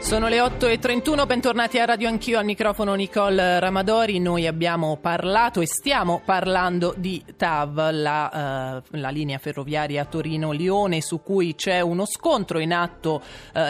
Sono le 8.31, bentornati a Radio Anch'io, al microfono Nicole Ramadori. Noi abbiamo parlato e stiamo parlando di TAV, la linea ferroviaria Torino-Lione, su cui c'è uno scontro in atto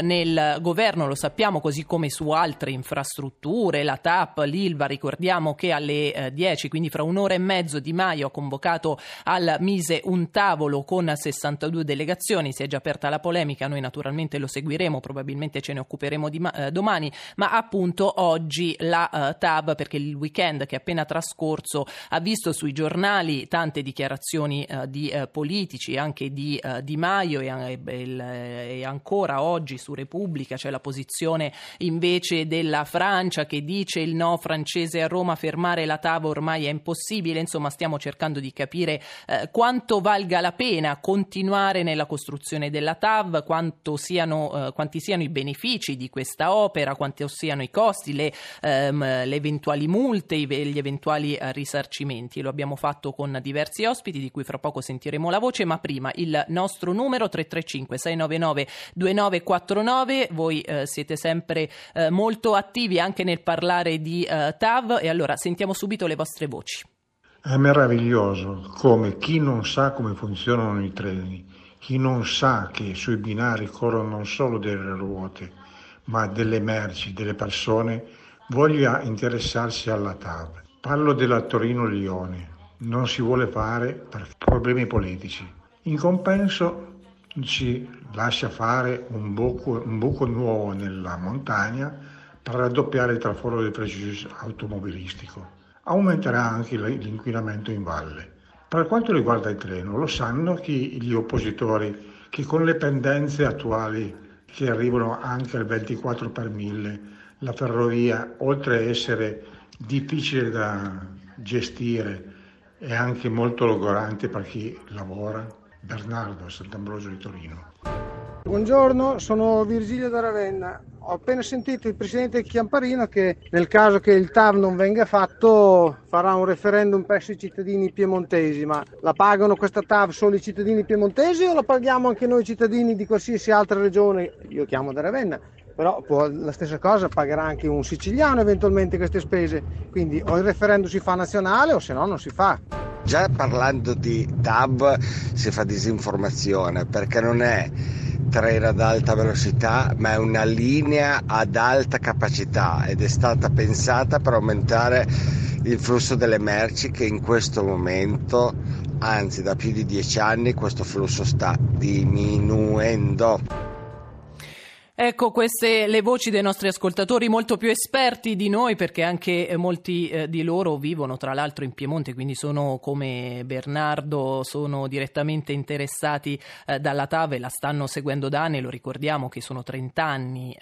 nel governo, lo sappiamo, così come su altre infrastrutture, la TAP, l'ILVA. Ricordiamo che alle 10, quindi fra un'ora e mezzo, Di Maio ha convocato al MISE un tavolo con 62 delegazioni, si è già aperta la polemica, noi naturalmente lo seguiremo, probabilmente ce ne occuperemo domani, ma appunto oggi la TAV, perché il weekend che è appena trascorso ha visto sui giornali tante dichiarazioni di politici, anche di Di Maio, e ancora oggi su Repubblica c'è la posizione invece della Francia che dice il no francese a Roma, fermare la TAV ormai è impossibile. Insomma, stiamo cercando di capire quanto valga la pena continuare nella costruzione della TAV, quanti siano i benefici di questa opera, quanti siano i costi, le eventuali multe, gli eventuali risarcimenti. Lo abbiamo fatto con diversi ospiti di cui fra poco sentiremo la voce, ma prima il nostro numero 335 699 2949. Voi siete sempre molto attivi anche nel parlare di TAV, e allora sentiamo subito le vostre voci. È meraviglioso come chi non sa come funzionano i treni, chi non sa che sui binari corrono non solo delle ruote ma delle merci, delle persone, voglia interessarsi alla TAV. Parlo della Torino-Lione, non si vuole fare per problemi politici. In compenso ci lascia fare un buco nuovo nella montagna per raddoppiare il traforo del pregiudizio automobilistico. Aumenterà anche l'inquinamento in valle. Per quanto riguarda il treno, lo sanno gli oppositori che con le pendenze attuali che arrivano anche al 24/1000, la ferrovia, oltre a essere difficile da gestire, è anche molto logorante per chi lavora. Bernardo Sant'Ambrosio di Torino. Buongiorno, sono Virgilio da Ravenna. Ho appena sentito il presidente Chiamparino che nel caso che il TAV non venga fatto farà un referendum presso i cittadini piemontesi, ma la pagano questa TAV solo i cittadini piemontesi o la paghiamo anche noi cittadini di qualsiasi altra regione? Io chiamo da Ravenna, però la stessa cosa pagherà anche un siciliano eventualmente queste spese, quindi o il referendum si fa nazionale o se no non si fa. Già parlando di TAV si fa disinformazione, perché non è treno ad alta velocità ma è una linea ad alta capacità ed è stata pensata per aumentare il flusso delle merci, che in questo momento, anzi da più di 10 anni, questo flusso sta diminuendo. Ecco, queste le voci dei nostri ascoltatori, molto più esperti di noi, perché anche molti di loro vivono tra l'altro in Piemonte, quindi sono come Bernardo, sono direttamente interessati dalla TAV e la stanno seguendo da anni. Lo ricordiamo che sono 30 anni,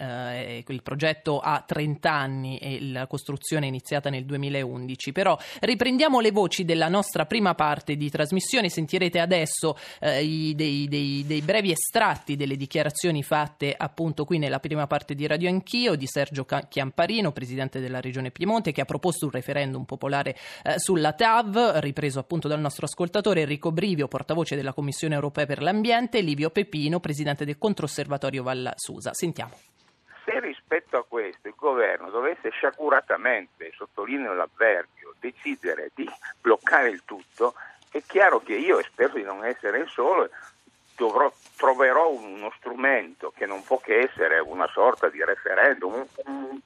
il progetto ha 30 anni e la costruzione è iniziata nel 2011. Però riprendiamo le voci della nostra prima parte di trasmissione. Sentirete adesso dei brevi estratti delle dichiarazioni fatte appunto qui nella prima parte di Radio Anch'io di Sergio Chiamparino, presidente della regione Piemonte, che ha proposto un referendum popolare sulla TAV, ripreso appunto dal nostro ascoltatore Enrico Brivio, portavoce della Commissione Europea per l'Ambiente, e Livio Pepino, presidente del Controsservatorio Valla Susa. Sentiamo. Se rispetto a questo il governo dovesse sciacuratamente, sottolineo l'avverbio, decidere di bloccare il tutto, è chiaro che io, spero di non essere il solo, troverò uno strumento che non può che essere una sorta di referendum,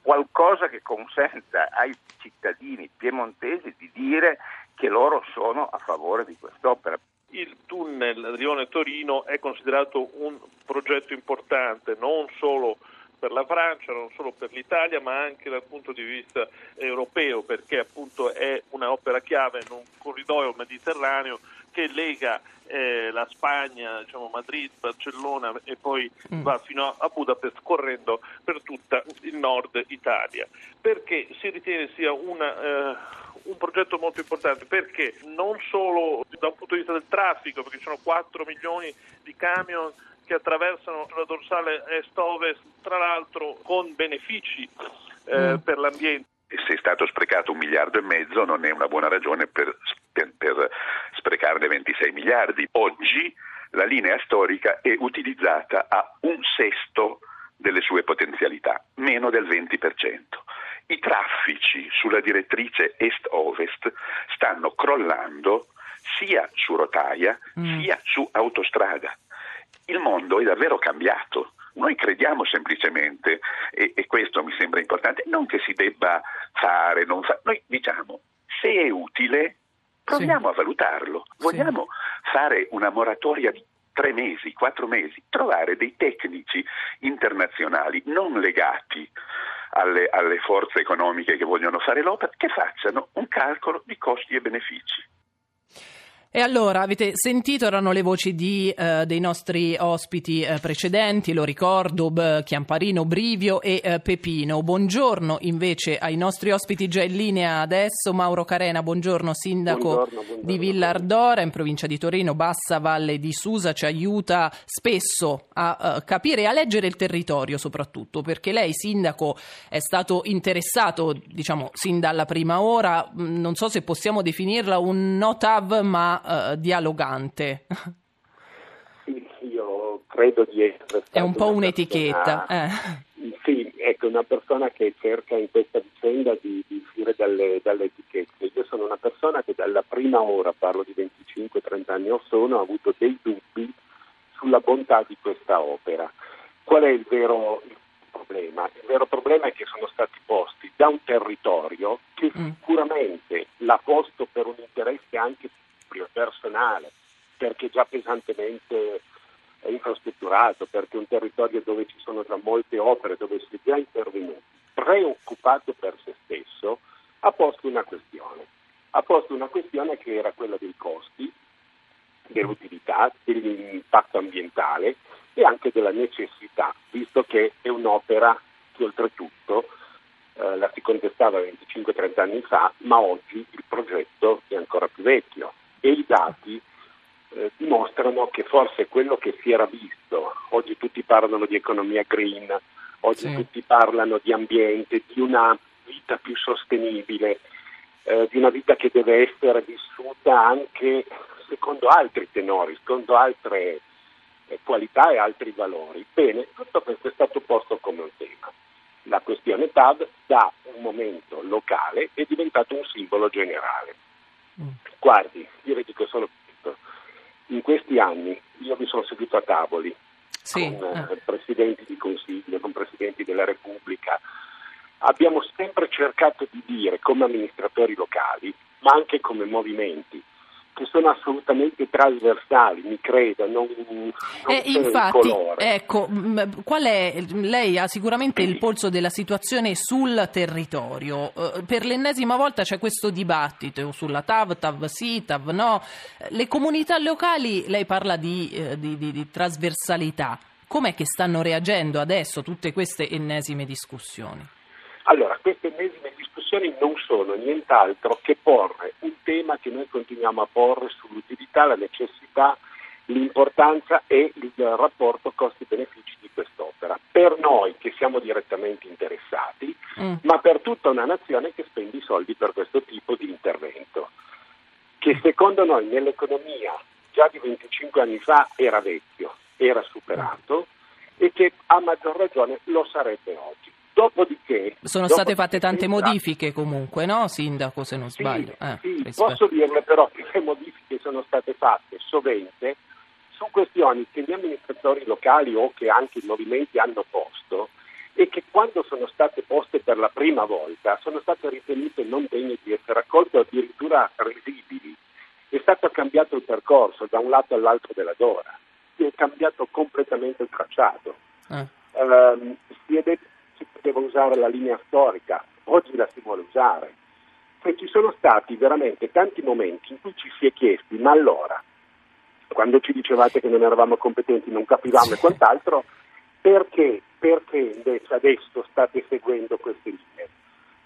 qualcosa che consenta ai cittadini piemontesi di dire che loro sono a favore di quest'opera. Il tunnel Lione-Torino è considerato un progetto importante non solo per la Francia, non solo per l'Italia, ma anche dal punto di vista europeo, perché appunto è un'opera chiave in un corridoio mediterraneo che lega la Spagna, diciamo Madrid, Barcellona e poi va fino a Budapest, correndo per tutta il nord Italia. Perché si ritiene sia un progetto molto importante? Perché non solo da un punto di vista del traffico, perché ci sono 4 milioni di camion che attraversano la dorsale est-ovest, tra l'altro con benefici per l'ambiente. Se è stato sprecato 1,5 miliardi, non è una buona ragione per sprecare 26 miliardi. Oggi la linea storica è utilizzata a 1/6 delle sue potenzialità, meno del 20%. I traffici sulla direttrice est-ovest stanno crollando sia su rotaia sia su autostrada. Il mondo è davvero cambiato. Noi crediamo semplicemente, e questo mi sembra importante, non che si debba fare, non fare. Noi diciamo, se è utile, proviamo a valutarlo. Vogliamo fare una moratoria di 3 mesi, 4 mesi, trovare dei tecnici internazionali non legati alle forze economiche che vogliono fare l'opera, che facciano un calcolo di costi e benefici. E allora, avete sentito, erano le voci dei nostri ospiti precedenti, lo ricordo, Chiamparino, Brivio e Pepino. Buongiorno invece ai nostri ospiti già in linea adesso. Mauro Carena, buongiorno, sindaco di Villar Dora, in provincia di Torino, bassa Valle di Susa, ci aiuta spesso a capire e a leggere il territorio soprattutto, perché lei, sindaco, è stato interessato, diciamo, sin dalla prima ora, non so se possiamo definirla un no TAV ma dialogante. Sì, io credo di essere stato... È un po' un'etichetta. Sì, ecco, una persona che cerca in questa vicenda di uscire dalle etichette. Io sono una persona che dalla prima ora, parlo di 25-30 anni or sono, ho avuto dei dubbi sulla bontà di questa opera. Qual è il vero problema? Il vero problema è che sono stati posti da un territorio che sicuramente l'ha posto per un interesse anche personale, perché già pesantemente è infrastrutturato, perché è un territorio dove ci sono già molte opere, dove si è già intervenuti, preoccupato per se stesso, ha posto una questione che era quella dei costi, dell'utilità, dell'impatto ambientale e anche della necessità, visto che è un'opera che oltretutto la si contestava 25-30 anni fa, ma oggi il progetto è ancora più vecchio. E i dati dimostrano che forse quello che si era visto, oggi tutti parlano di economia green, oggi tutti parlano di ambiente, di una vita più sostenibile, di una vita che deve essere vissuta anche secondo altri tenori, secondo altre qualità e altri valori. Bene, tutto questo è stato posto come un tema. La questione TAV, da un momento locale, è diventato un simbolo generale. Guardi, io vi dico solo questo. In questi anni io mi sono seduto a tavoli con presidenti di consiglio, con presidenti della Repubblica. Abbiamo sempre cercato di dire, come amministratori locali, ma anche come movimenti, che sono assolutamente trasversali, mi creda, non infatti, ecco, qual è, lei ha sicuramente il polso della situazione sul territorio. Per l'ennesima volta c'è questo dibattito sulla TAV, TAV sì, TAV no. Le comunità locali, lei parla di trasversalità. Com'è che stanno reagendo adesso tutte queste ennesime discussioni? Allora, queste ennesime discussioni non sono nient'altro che porre un tema che noi continuiamo a porre sull'utilità, la necessità, l'importanza e il rapporto costi-benefici di quest'opera. Per noi che siamo direttamente interessati, ma per tutta una nazione che spende i soldi per questo tipo di intervento, che secondo noi nell'economia già di 25 anni fa era vecchio, era superato e che a maggior ragione lo sarebbe oggi. Dopodiché sono state fatte tante modifiche comunque, no, sindaco, se non sbaglio? Sì, posso dirle però che le modifiche sono state fatte sovente su questioni che gli amministratori locali o che anche i movimenti hanno posto e che quando sono state poste per la prima volta sono state ritenute non degne di essere accolte o addirittura risibili. È stato cambiato il percorso da un lato all'altro della Dora, si è cambiato completamente il tracciato, si è detto poteva usare la linea storica, oggi la si vuole usare. Cioè, ci sono stati veramente tanti momenti in cui ci si è chiesti, ma allora, quando ci dicevate che non eravamo competenti, non capivamo e quant'altro, perché invece adesso state seguendo queste linee?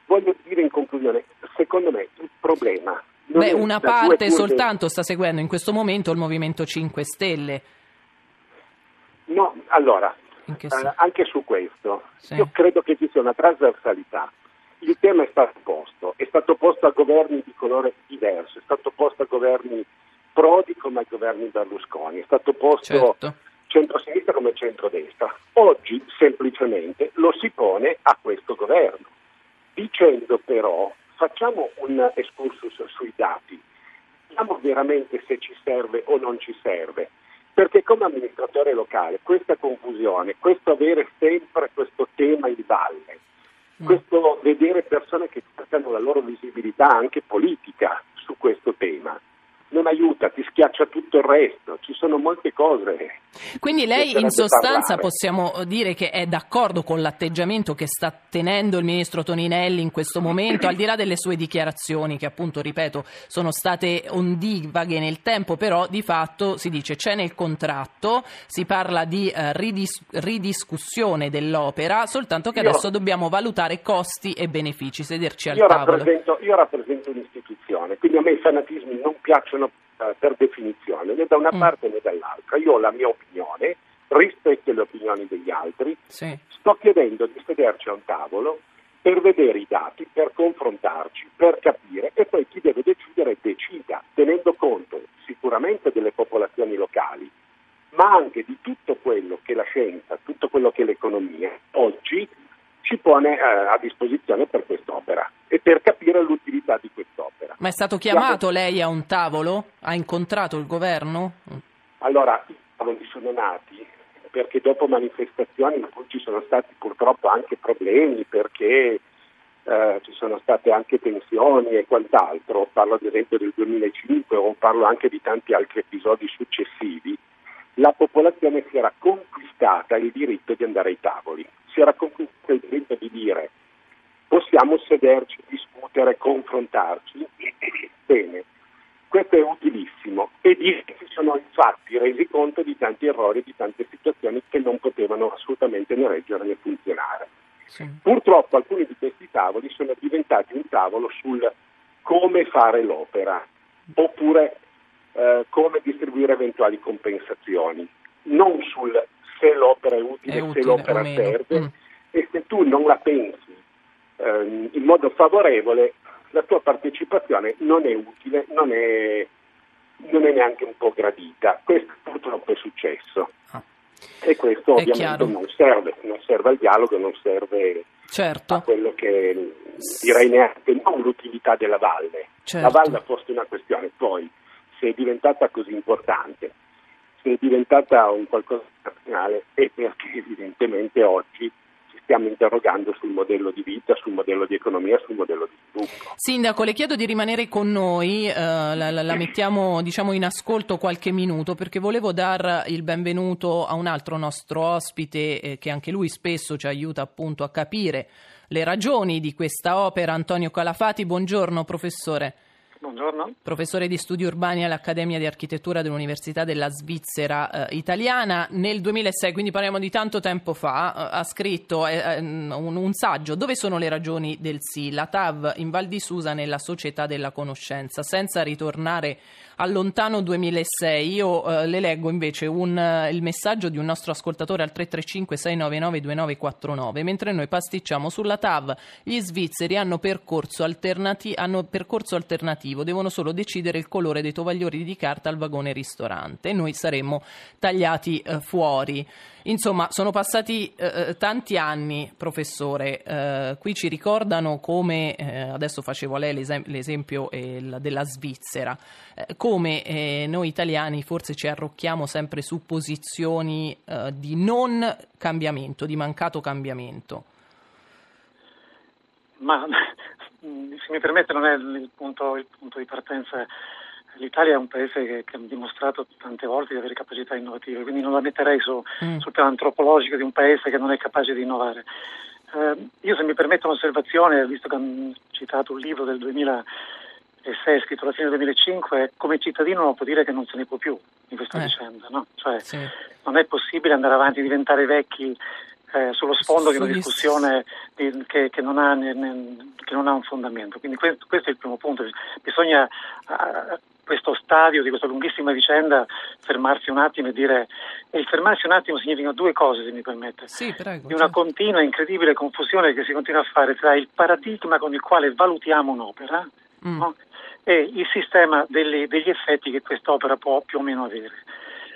Voglio dire in conclusione, secondo me il problema... una parte soltanto sta seguendo in questo momento il Movimento 5 Stelle. No, allora... anche su questo io credo che ci sia una trasversalità. Il tema è stato posto a governi di colore diverso, è stato posto a governi Prodi come riforma ai governi Berlusconi, è stato posto centrosinistra come centrodestra. Oggi semplicemente lo si pone a questo governo, dicendo però, facciamo un excursus sui dati, vediamo veramente se ci serve o non ci serve, perché come amministratore locale questa confusione, questo avere sempre questo tema in valle, questo vedere persone che cercano la loro visibilità anche politica su questo tema, non aiuta, ti schiaccia tutto il resto, ci sono molte cose. Quindi lei in sostanza possiamo dire che è d'accordo con l'atteggiamento che sta tenendo il ministro Toninelli in questo momento, al di là delle sue dichiarazioni che appunto, ripeto, sono state ondivaghe nel tempo, però di fatto si dice c'è nel contratto, si parla di ridiscussione dell'opera, soltanto che adesso dobbiamo valutare costi e benefici, sederci al tavolo. Io rappresento un'istituzione, quindi a me i fanatismi non piacciono per definizione, né da una parte né dall'altra. Io ho la mia opinione, rispetto le opinioni degli altri, sto chiedendo di sederci a un tavolo per vedere i dati, per confrontarci, per capire, e poi chi deve decidere decida, tenendo conto sicuramente delle popolazioni locali, ma anche di tutto quello che la scienza, tutto quello che l'economia oggi ci pone a disposizione per quest'opera e per capire l'utilità di quest'opera. Ma è stato chiamato lei a un tavolo? Ha incontrato il governo? Allora, i tavoli sono nati perché dopo manifestazioni ci sono stati purtroppo anche problemi, perché ci sono state anche tensioni e quant'altro. Parlo ad esempio del 2005 o parlo anche di tanti altri episodi successivi. La popolazione si era conquistata il diritto di andare ai tavoli, si era conquistato il diritto di dire possiamo sederci, discutere, confrontarci, bene, questo è utilissimo, e si sono infatti resi conto di tanti errori, di tante situazioni che non potevano assolutamente né reggere né funzionare. Purtroppo alcuni di questi tavoli sono diventati un tavolo sul come fare l'opera, oppure come distribuire eventuali compensazioni, non sul se l'opera è utile, se l'opera serve, e se tu non la pensi in modo favorevole la tua partecipazione non è utile, non è neanche un po' gradita. Questo purtroppo è successo e questo ovviamente non serve al dialogo, non serve a quello che direi neanche non l'utilità della valle. La valle fosse una questione, poi se è diventata così importante, se è diventata un qualcosa di nazionale, è perché evidentemente oggi ci stiamo interrogando sul modello di vita, sul modello di economia, sul modello di sviluppo. Sindaco, le chiedo di rimanere con noi, la mettiamo diciamo in ascolto qualche minuto, perché volevo dar il benvenuto a un altro nostro ospite che anche lui spesso ci aiuta appunto a capire le ragioni di questa opera, Antonio Calafati. Buongiorno professore. Buongiorno. Professore di studi urbani all'Accademia di Architettura dell'Università della Svizzera Italiana. Nel 2006, quindi parliamo di tanto tempo fa, ha scritto un saggio, Dove sono le ragioni del sì? La TAV in Val di Susa nella società della conoscenza, senza ritornare al lontano 2006. Io le leggo invece il messaggio di un nostro ascoltatore al 335-699-2949. Mentre noi pasticciamo sulla TAV, gli svizzeri hanno percorso alternativo. Devono solo decidere il colore dei tovaglioli di carta al vagone ristorante, noi saremmo tagliati fuori. Insomma, sono passati tanti anni, professore. Qui ci ricordano come, adesso facevo a lei l'esempio della Svizzera, come noi italiani forse ci arrocchiamo sempre su posizioni di non cambiamento, di mancato cambiamento. Ma se mi permette non è il punto di partenza. L'Italia è un paese che ha dimostrato tante volte di avere capacità innovative, quindi non la metterei sul piano antropologico di un paese che non è capace di innovare. Io, se mi permetto un'osservazione, visto che hanno citato un libro del 2006 scritto alla fine del 2005, come cittadino non può dire che non se ne può più in questa vicenda, no? Cioè, non è possibile andare avanti, diventare vecchi sullo sfondo di una discussione che non ha un fondamento. Quindi questo è il primo punto. Bisogna a questo stadio di questa lunghissima vicenda fermarsi un attimo e dire, e il fermarsi un attimo significa due cose, se mi permette. Prego, di una continua e incredibile confusione che si continua a fare tra il paradigma con il quale valutiamo un'opera, no? e il sistema degli effetti che quest'opera può più o meno avere.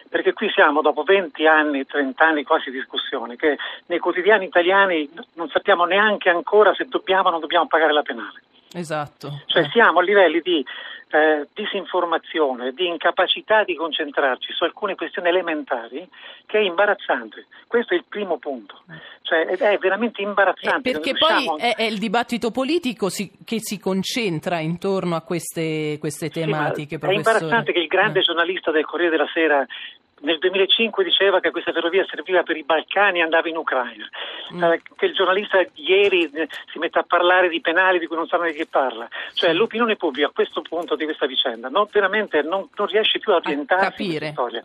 Perché qui siamo dopo 20 anni, 30 anni quasi di discussione, che nei quotidiani italiani non sappiamo neanche ancora se dobbiamo o non dobbiamo pagare la penale. Esatto. Cioè siamo a livelli di disinformazione, di incapacità di concentrarci su alcune questioni elementari che è imbarazzante. Questo è il primo punto, cioè è veramente imbarazzante. Perché poi è il dibattito politico che si concentra intorno a queste tematiche. Sì, ma è imbarazzante che il grande giornalista del Corriere della Sera nel 2005 diceva che questa ferrovia serviva per i Balcani e andava in Ucraina, che il giornalista ieri si mette a parlare di penali di cui non sa di che parla. Cioè l'opinione pubblica a questo punto di questa vicenda veramente non riesce più a orientarsi in questa storia.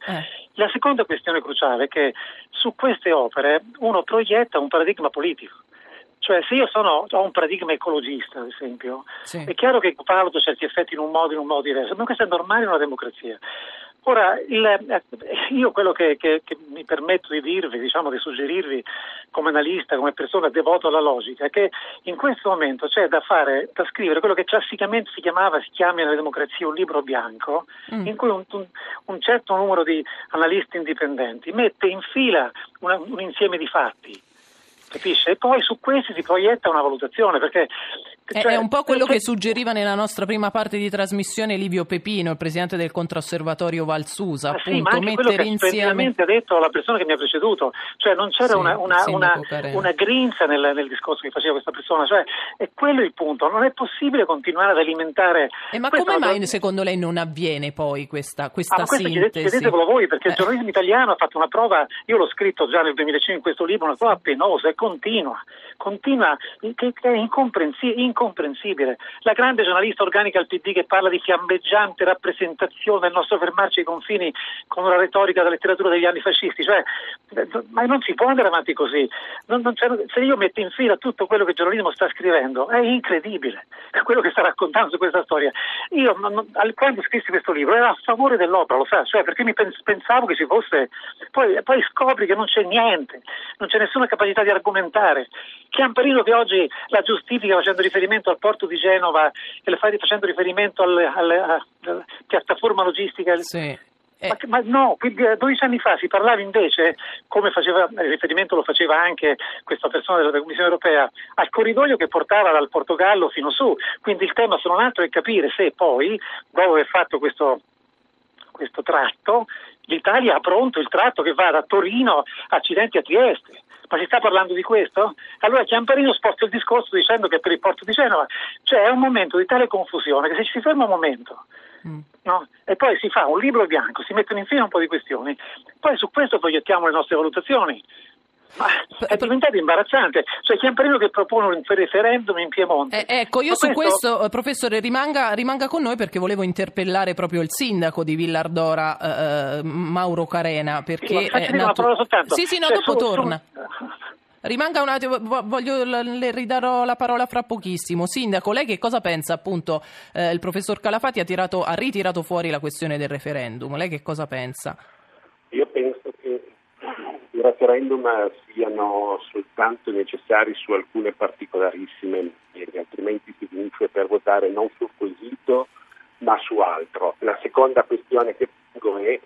La seconda questione cruciale è che su queste opere uno proietta un paradigma politico. Cioè se io ho un paradigma ecologista, ad esempio, è chiaro che parlo di certi effetti in un modo diverso, ma questo è normale in una democrazia. Ora, io quello che mi permetto di dirvi, di suggerirvi come analista, come persona devoto alla logica, è che in questo momento c'è da scrivere quello che classicamente si chiama nella democrazia un libro bianco, in cui un certo numero di analisti indipendenti mette in fila un insieme di fatti. Capisce? E poi su questi si proietta una valutazione, perché è un po' quello che suggeriva nella nostra prima parte di trasmissione Livio Pepino, il presidente del Controsservatorio Valla Susa, appunto, ma anche mettere quello che insieme ha detto la persona che mi ha preceduto, cioè non c'era una grinza nel discorso che faceva questa persona, cioè è quello il punto, non è possibile continuare ad alimentare. Ma come mai secondo lei non avviene poi questa sintesi? Chiedetevelo voi, perché il giornalismo italiano ha fatto una prova, io l'ho scritto già nel 2005 in questo libro, una prova penosa e continua, che è incomprensibile. La grande giornalista organica al PD che parla di fiammeggiante rappresentazione del nostro fermarci ai confini con una retorica della letteratura degli anni fascisti, cioè ma non si può andare avanti così. Se io metto in fila tutto quello che il giornalismo sta scrivendo, è incredibile quello che sta raccontando su questa storia. Io quando scrissi questo libro era a favore dell'opera, lo sa, cioè perché mi pensavo che ci fosse, poi scopri che non c'è niente, non c'è nessuna capacità di argomentare. Chiamparino che oggi la giustifica facendo riferimento al porto di Genova e lo fa facendo riferimento alla piattaforma logistica. Sì. Ma no, 12 anni fa si parlava invece, come faceva riferimento, lo faceva anche questa persona della Commissione Europea, al corridoio che portava dal Portogallo fino su. Quindi il tema, se non altro, è capire se poi, dopo aver fatto questo tratto, l'Italia ha pronto il tratto che va da Torino a Trieste. Ma si sta parlando di questo? Allora Chiamparino sposta il discorso dicendo che per il porto di Genova, cioè è un momento di tale confusione che se ci si ferma un momento, no? E poi si fa un libro bianco, si mettono in fila un po' di questioni, poi su questo proiettiamo le nostre valutazioni. Ma è diventato imbarazzante, cioè Chiamparino che propone un referendum in Piemonte. Ecco, io su questo, professore, rimanga con noi, perché volevo interpellare proprio il sindaco di Villar Dora, Mauro Carena, perché una parola soltanto. Sì, no, cioè, dopo torna. Rimanga un attimo, le ridarò la parola fra pochissimo. Sindaco, lei che cosa pensa? Appunto, il professor Calafati ha ritirato fuori la questione del referendum. Lei che cosa pensa? Io penso che i referendum siano soltanto necessari su alcune particolarissime materie, altrimenti si vince per votare non sul quesito ma su altro. La seconda questione che pongo è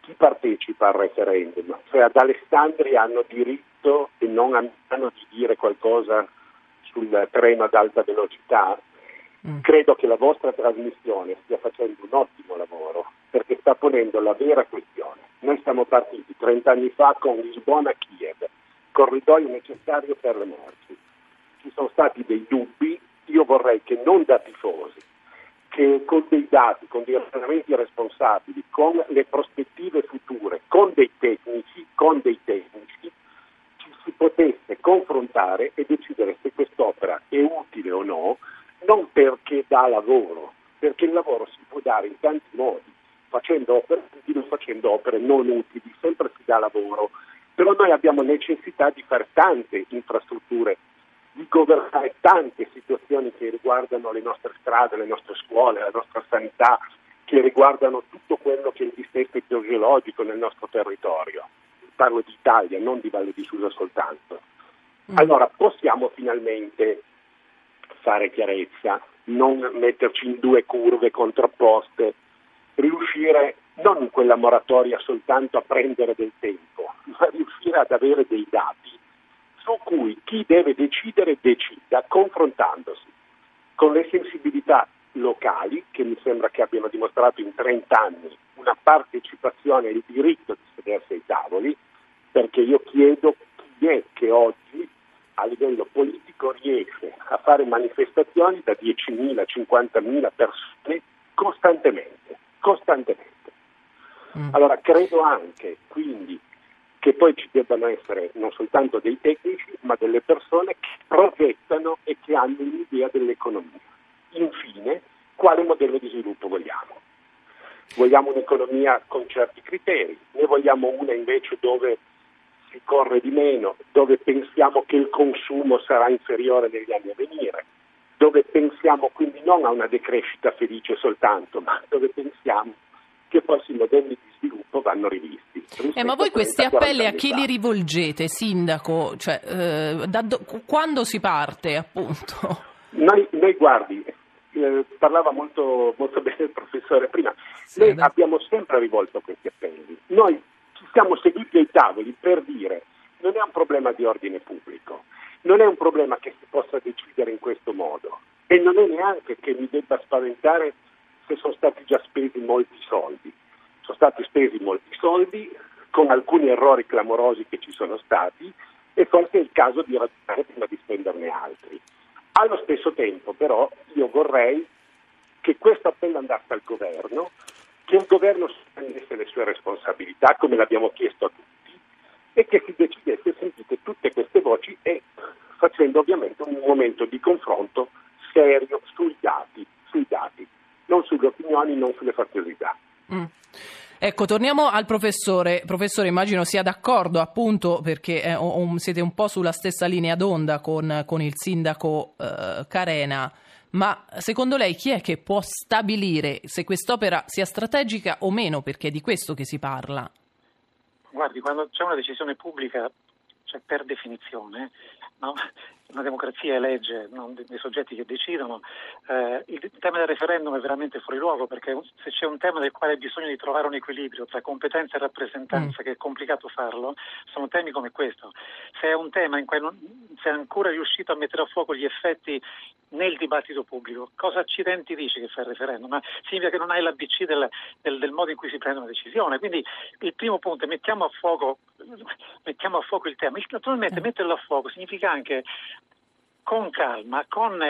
chi partecipa al referendum, cioè ad Alessandria hanno diritto e non hanno di dire qualcosa sul treno ad alta velocità. Credo che la vostra trasmissione stia facendo un ottimo lavoro, perché sta ponendo la vera questione. Noi siamo partiti 30 anni fa con Lisbona Kiev, corridoio necessario per le merci. Ci sono stati dei dubbi, io vorrei che non da tifosi, che con dei dati, con dei ragionamenti responsabili, con le prospettive future, con dei tecnici, ci si potesse confrontare e decidere se quest'opera è utile o no. Non perché dà lavoro, perché il lavoro si può dare in tanti modi, facendo opere utili o facendo opere non utili, sempre si dà lavoro. Però noi abbiamo necessità di fare tante infrastrutture, di governare tante situazioni che riguardano le nostre strade, le nostre scuole, la nostra sanità, che riguardano tutto quello che è il dissesto idrogeologico nel nostro territorio. Parlo di Italia, non di Valle di Susa soltanto. Allora possiamo finalmente fare chiarezza non metterci in due curve contrapposte, riuscire non in quella moratoria soltanto a prendere del tempo, ma riuscire ad avere dei dati su cui chi deve decidere decida, confrontandosi con le sensibilità locali, che mi sembra che abbiano dimostrato in 30 anni una partecipazione e il diritto di sedersi ai tavoli, perché io chiedo chi è che oggi a livello politico riesce a fare manifestazioni da 10.000, 50.000 persone costantemente. Allora credo anche quindi che poi ci debbano essere non soltanto dei tecnici, ma delle persone che progettano e che hanno un'idea dell'economia. Infine, quale modello di sviluppo vogliamo? Vogliamo un'economia con certi criteri, ne vogliamo una invece dove si corre di meno, dove pensiamo che il consumo sarà inferiore negli anni a venire, dove pensiamo quindi non a una decrescita felice soltanto, ma dove pensiamo che poi i modelli di sviluppo vanno rivisti. Ma voi questi appelli a chi li rivolgete, Sindaco? Cioè, quando si parte, appunto? Noi guardi, parlava molto bene il professore prima, abbiamo sempre rivolto questi appelli. Noi ci siamo seduti ai tavoli per dire non è un problema di ordine pubblico, non è un problema che si possa decidere in questo modo e non è neanche che mi debba spaventare se sono stati già spesi molti soldi. Sono stati spesi molti soldi con alcuni errori clamorosi che ci sono stati e forse è il caso di ragionare prima di spenderne altri. Allo stesso tempo però io vorrei che questo appello andasse al governo, che il governo prendesse le sue responsabilità come l'abbiamo chiesto a tutti e che si decidesse, sentite tutte queste voci e facendo ovviamente un momento di confronto serio sui dati, non sulle opinioni, non sulle faziosità. Ecco, torniamo al professore. Professore, immagino sia d'accordo, appunto, perché siete un po' sulla stessa linea d'onda con il sindaco Carena, ma secondo lei chi è che può stabilire se quest'opera sia strategica o meno, perché è di questo che si parla? Guardi, quando c'è una decisione pubblica, cioè per definizione, no? Una democrazia elegge dei soggetti che decidono, il tema del referendum è veramente fuori luogo, perché se c'è un tema del quale bisogna di trovare un equilibrio tra competenza e rappresentanza, che è complicato farlo, sono temi come questo. Se è un tema in cui non si è ancora riuscito a mettere a fuoco gli effetti nel dibattito pubblico, cosa accidenti dice che fa il referendum? Ma significa che non hai l'ABC del modo in cui si prende una decisione. Quindi il primo punto è mettiamo a fuoco il tema. Naturalmente metterlo a fuoco significa anche con calma, con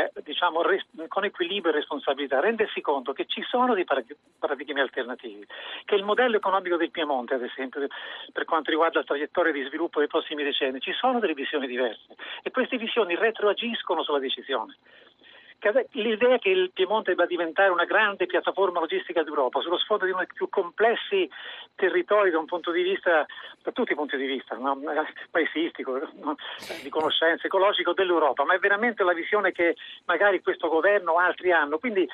equilibrio e responsabilità, rendersi conto che ci sono dei paradigmi alternativi, che il modello economico del Piemonte, ad esempio, per quanto riguarda la traiettoria di sviluppo dei prossimi decenni, ci sono delle visioni diverse e queste visioni retroagiscono sulla decisione. L'idea che il Piemonte debba diventare una grande piattaforma logistica d'Europa sullo sfondo di uno dei più complessi territori da tutti i punti di vista, no? Paesistico, no? Di conoscenza, ecologico dell'Europa, ma è veramente la visione che magari questo governo o altri hanno. Quindi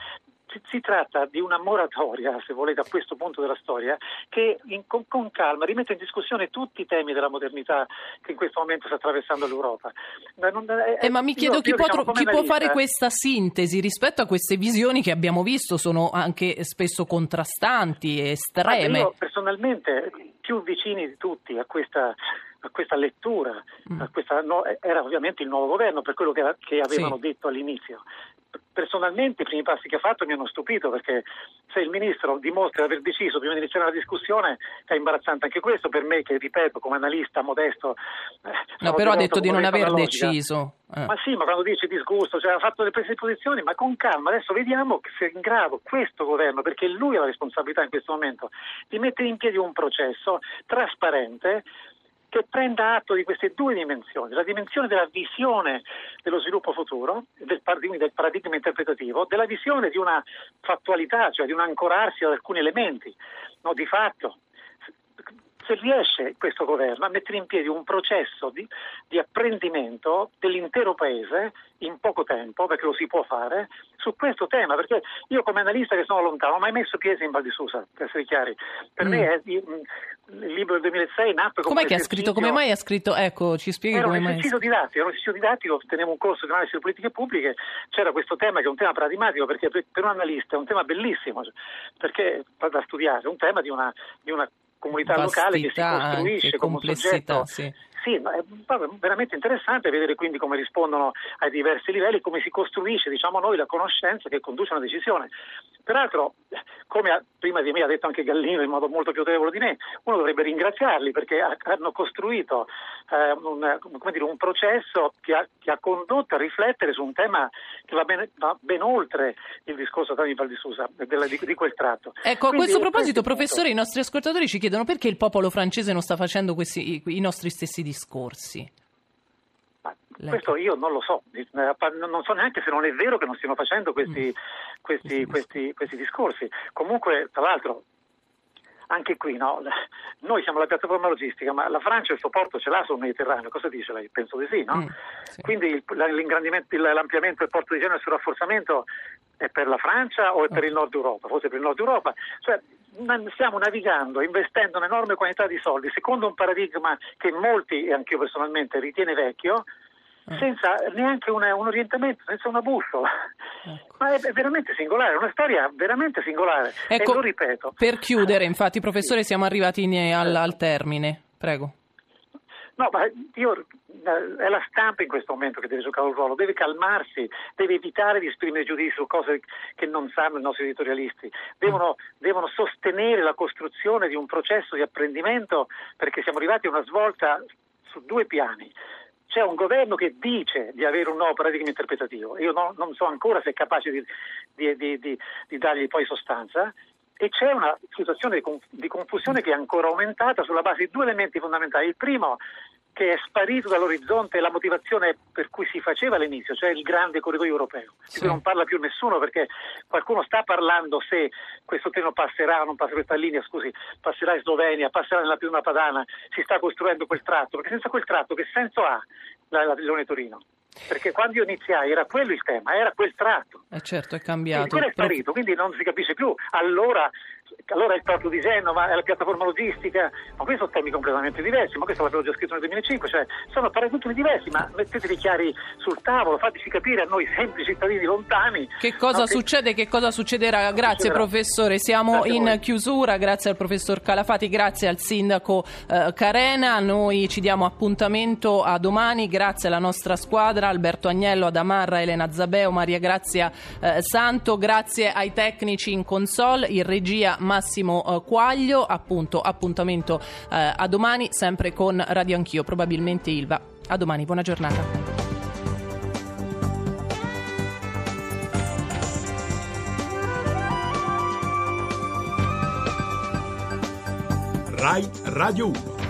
si tratta di una moratoria, se volete, a questo punto della storia, che con calma rimette in discussione tutti i temi della modernità che in questo momento sta attraversando l'Europa. Ma mi chiedo chi può fare questa sintesi rispetto a queste visioni che abbiamo visto, sono anche spesso contrastanti e estreme. Io personalmente, più vicini di tutti a questa lettura, era ovviamente il nuovo governo, per quello che avevano detto all'inizio. Personalmente i primi passi che ha fatto mi hanno stupito, perché se il ministro dimostra di aver deciso prima di iniziare la discussione è imbarazzante anche questo per me, che ripeto come analista modesto. No, però ha detto di non aver deciso. Ma sì, ma quando dice disgusto, cioè ha fatto le prese di posizione, ma con calma adesso vediamo se è in grado questo governo, perché lui ha la responsabilità in questo momento, di mettere in piedi un processo trasparente che prenda atto di queste due dimensioni, la dimensione della visione dello sviluppo futuro, del paradigma interpretativo, della visione di una fattualità, cioè di un ancorarsi ad alcuni elementi, no, di fatto. se riesce questo governo a mettere in piedi un processo di apprendimento dell'intero paese in poco tempo, perché lo si può fare, su questo tema, perché io come analista che sono lontano non ho mai messo piede in Valle di Susa, per essere chiari, per me è, il libro del 2006 nacque come che ha scritto, come mai ha scritto, ecco, ci spieghi come mai. Era un esercizio didattico, tenevo un corso di analisi di politiche pubbliche, c'era questo tema che è un tema paradigmatico, perché per un analista è un tema bellissimo, perché da studiare, è un tema di una comunità vastità, locale che si costruisce come un soggetto. Sì, è veramente interessante vedere quindi come rispondono ai diversi livelli, come si costruisce, diciamo noi, la conoscenza che conduce a una decisione. Peraltro, come prima di me ha detto anche Gallino in modo molto più autorevole di me, uno dovrebbe ringraziarli perché hanno costruito un processo che ha condotto a riflettere su un tema che va ben oltre il discorso di Valle di Susa, di quel tratto. Ecco, quindi, a questo proposito, professore, i nostri ascoltatori ci chiedono perché il popolo francese non sta facendo i nostri stessi discorsi. Questo io non lo so, non so neanche se non è vero che non stiano facendo questi discorsi. Comunque, tra l'altro, anche qui, no? Noi siamo la piattaforma logistica, ma la Francia il suo porto ce l'ha sul Mediterraneo, cosa dice lei? Penso di sì, no? Sì. Quindi l'ampliamento del porto di Genova sul rafforzamento è per la Francia o è per il Nord Europa? Forse per il Nord Europa. Cioè, stiamo navigando, investendo un'enorme quantità di soldi, secondo un paradigma che molti, e anche io personalmente, ritiene vecchio, senza neanche un orientamento, senza una bussola. Ecco. Ma è veramente singolare, è una storia veramente singolare. Ecco, e lo ripeto. Per chiudere, infatti, professore, siamo arrivati al termine. Prego. No, ma è la stampa in questo momento che deve giocare un ruolo, deve calmarsi, deve evitare di esprimere giudizi su cose che non sanno i nostri editorialisti, devono sostenere la costruzione di un processo di apprendimento, perché siamo arrivati a una svolta su due piani. C'è un governo che dice di avere un nuovo paradigma interpretativo, io non so ancora se è capace di dargli poi sostanza, e c'è una situazione di confusione che è ancora aumentata sulla base di due elementi fondamentali. Il primo, che è sparito dall'orizzonte la motivazione per cui si faceva all'inizio, cioè il grande corridoio europeo, di cui non parla più nessuno, perché qualcuno sta parlando se questo treno passerà o non passerà, questa linea, scusi, passerà in Slovenia, passerà nella Pianura Padana, si sta costruendo quel tratto, perché senza quel tratto che senso ha la Torino-Lione? Perché quando io iniziai era quello il tema, era quel tratto. E certo, è cambiato. E quello è sparito, quindi non si capisce più. Allora il tratto di Genova, è la piattaforma logistica, ma questi sono temi completamente diversi, ma questo l'avevo già scritto nel 2005, cioè sono paradigmi diversi, ma metteteli chiari sul tavolo, fateci capire a noi semplici cittadini lontani. Che cosa succede, che cosa succederà? Grazie professore, siamo in chiusura, grazie al professor Calafati, grazie al sindaco Carena, noi ci diamo appuntamento a domani, grazie alla nostra squadra, Alberto Agnello, Adamarra, Elena Zabeo, Maria Grazia Santo, grazie ai tecnici in console, in regia Massimo Quaglio, appunto appuntamento a domani sempre con Radio Anch'io, probabilmente Ilva. A domani, buona giornata. Rai Radio 1.